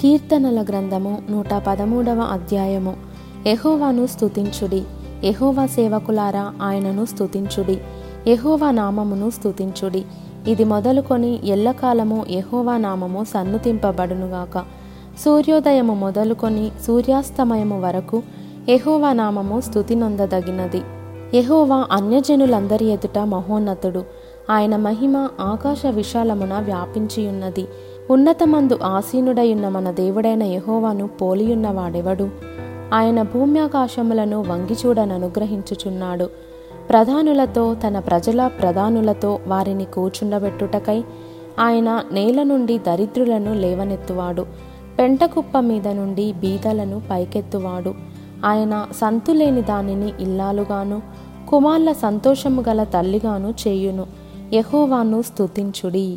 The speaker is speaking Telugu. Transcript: కీర్తనల గ్రంథము 113వ అధ్యాయము. యెహోవాను స్తుతించుడి, యెహోవా సేవకులారా ఆయనను స్తుతించుడి, యెహోవా నామమును స్తుతించుడి. ఇది మొదలుకొని ఎల్లకాలము యెహోవా నామము సన్నుతింపబడునుగాక. సూర్యోదయము మొదలుకొని సూర్యాస్తమయము వరకు యెహోవా నామము స్తుతి నొందదగినది. యెహోవా అన్యజనులందరి ఎదుట మహోన్నతుడు, ఆయన మహిమ ఆకాశ విశాలమున వ్యాపించియున్నది. ఉన్నతమందు ఆసీనుడయున్న మన దేవుడైన యెహోవాను పోలియున్నవాడెవడు? ఆయన భూమ్యాకాశములను వంగిచూడననుగ్రహించుచున్నాడు. ప్రధానులతో, తన ప్రజల ప్రధానులతో వారిని కూర్చుండబెట్టుటకై ఆయన నేల నుండి దరిద్రులను లేవనెత్తువాడు, పెంటకుప్ప మీద నుండి బీదలను పైకెత్తువాడు. ఆయన సంతులేని దానిని ఇల్లాలుగాను, కుమార్ల సంతోషము గల తల్లిగాను చేయును. యెహోవాను స్తుతించుడి.